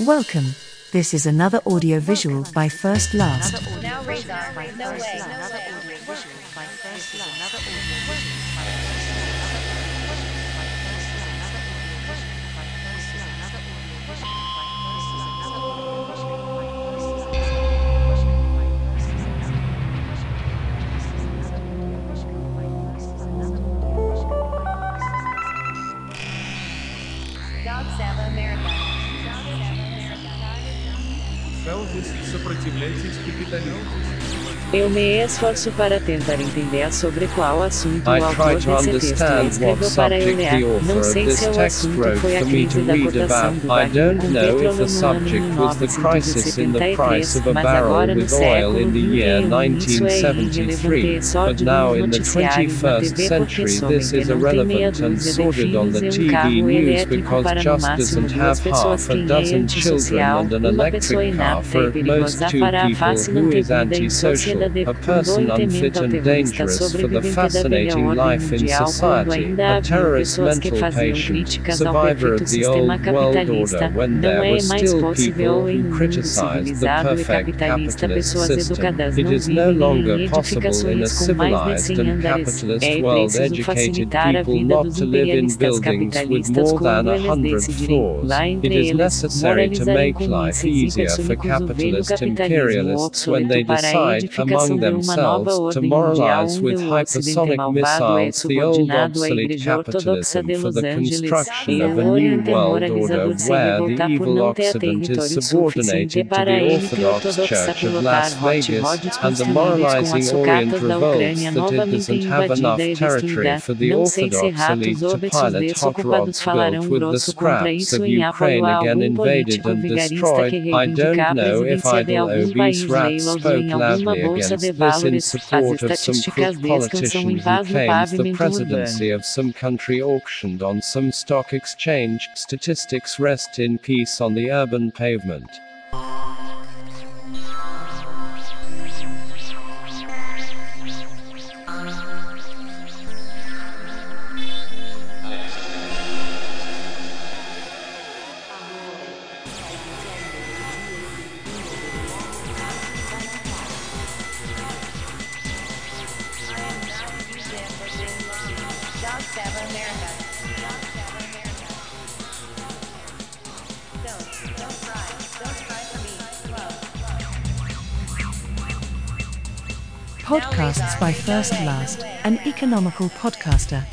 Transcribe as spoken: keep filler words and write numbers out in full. Welcome. This is another audio visual by First Last. Eu me esforço para tentar entender sobre qual assunto o autor desse texto escreveu para eu ler. Não sei se o assunto foi a crise da cotação do barril com petróleo no ano mil novecentos e setenta e três, mas agora no século vinte e um isso é irrelevante, só de nos noticiários na T V porque somente não tem meia dúzia de filhos e um carro elétrico para no máximo duas pessoas. Quem é antissocial? Uma pessoa inapta e perigosa para a face não ter vida em sociedade. A person unfit and dangerous for the fascinating life in society, a terrorist mental patient, survivor of the old world order when there were still people who criticized the perfect capitalist system. It is no longer possible in a civilized and capitalist world educated people not to live in buildings with more than a hundred floors. It is necessary to make life easier for capitalist imperialists when they decide among themselves to moralize with hypersonic missiles the old obsolete capitalism for the construction of a new world order where the evil Occident is subordinated to the Orthodox Church of Las Vegas, and the moralizing Orient revolts that it doesn't have enough territory for the Orthodox elite to pilot hot rods built with the scraps of Ukraine again invaded and destroyed. I don't know if idle obese rats spoke loudly against this in support of some crook politician who claims the presidency of some country auctioned on some stock exchange. Statistics rest in peace on the urban pavement. Podcasts by First Last, an economical podcaster.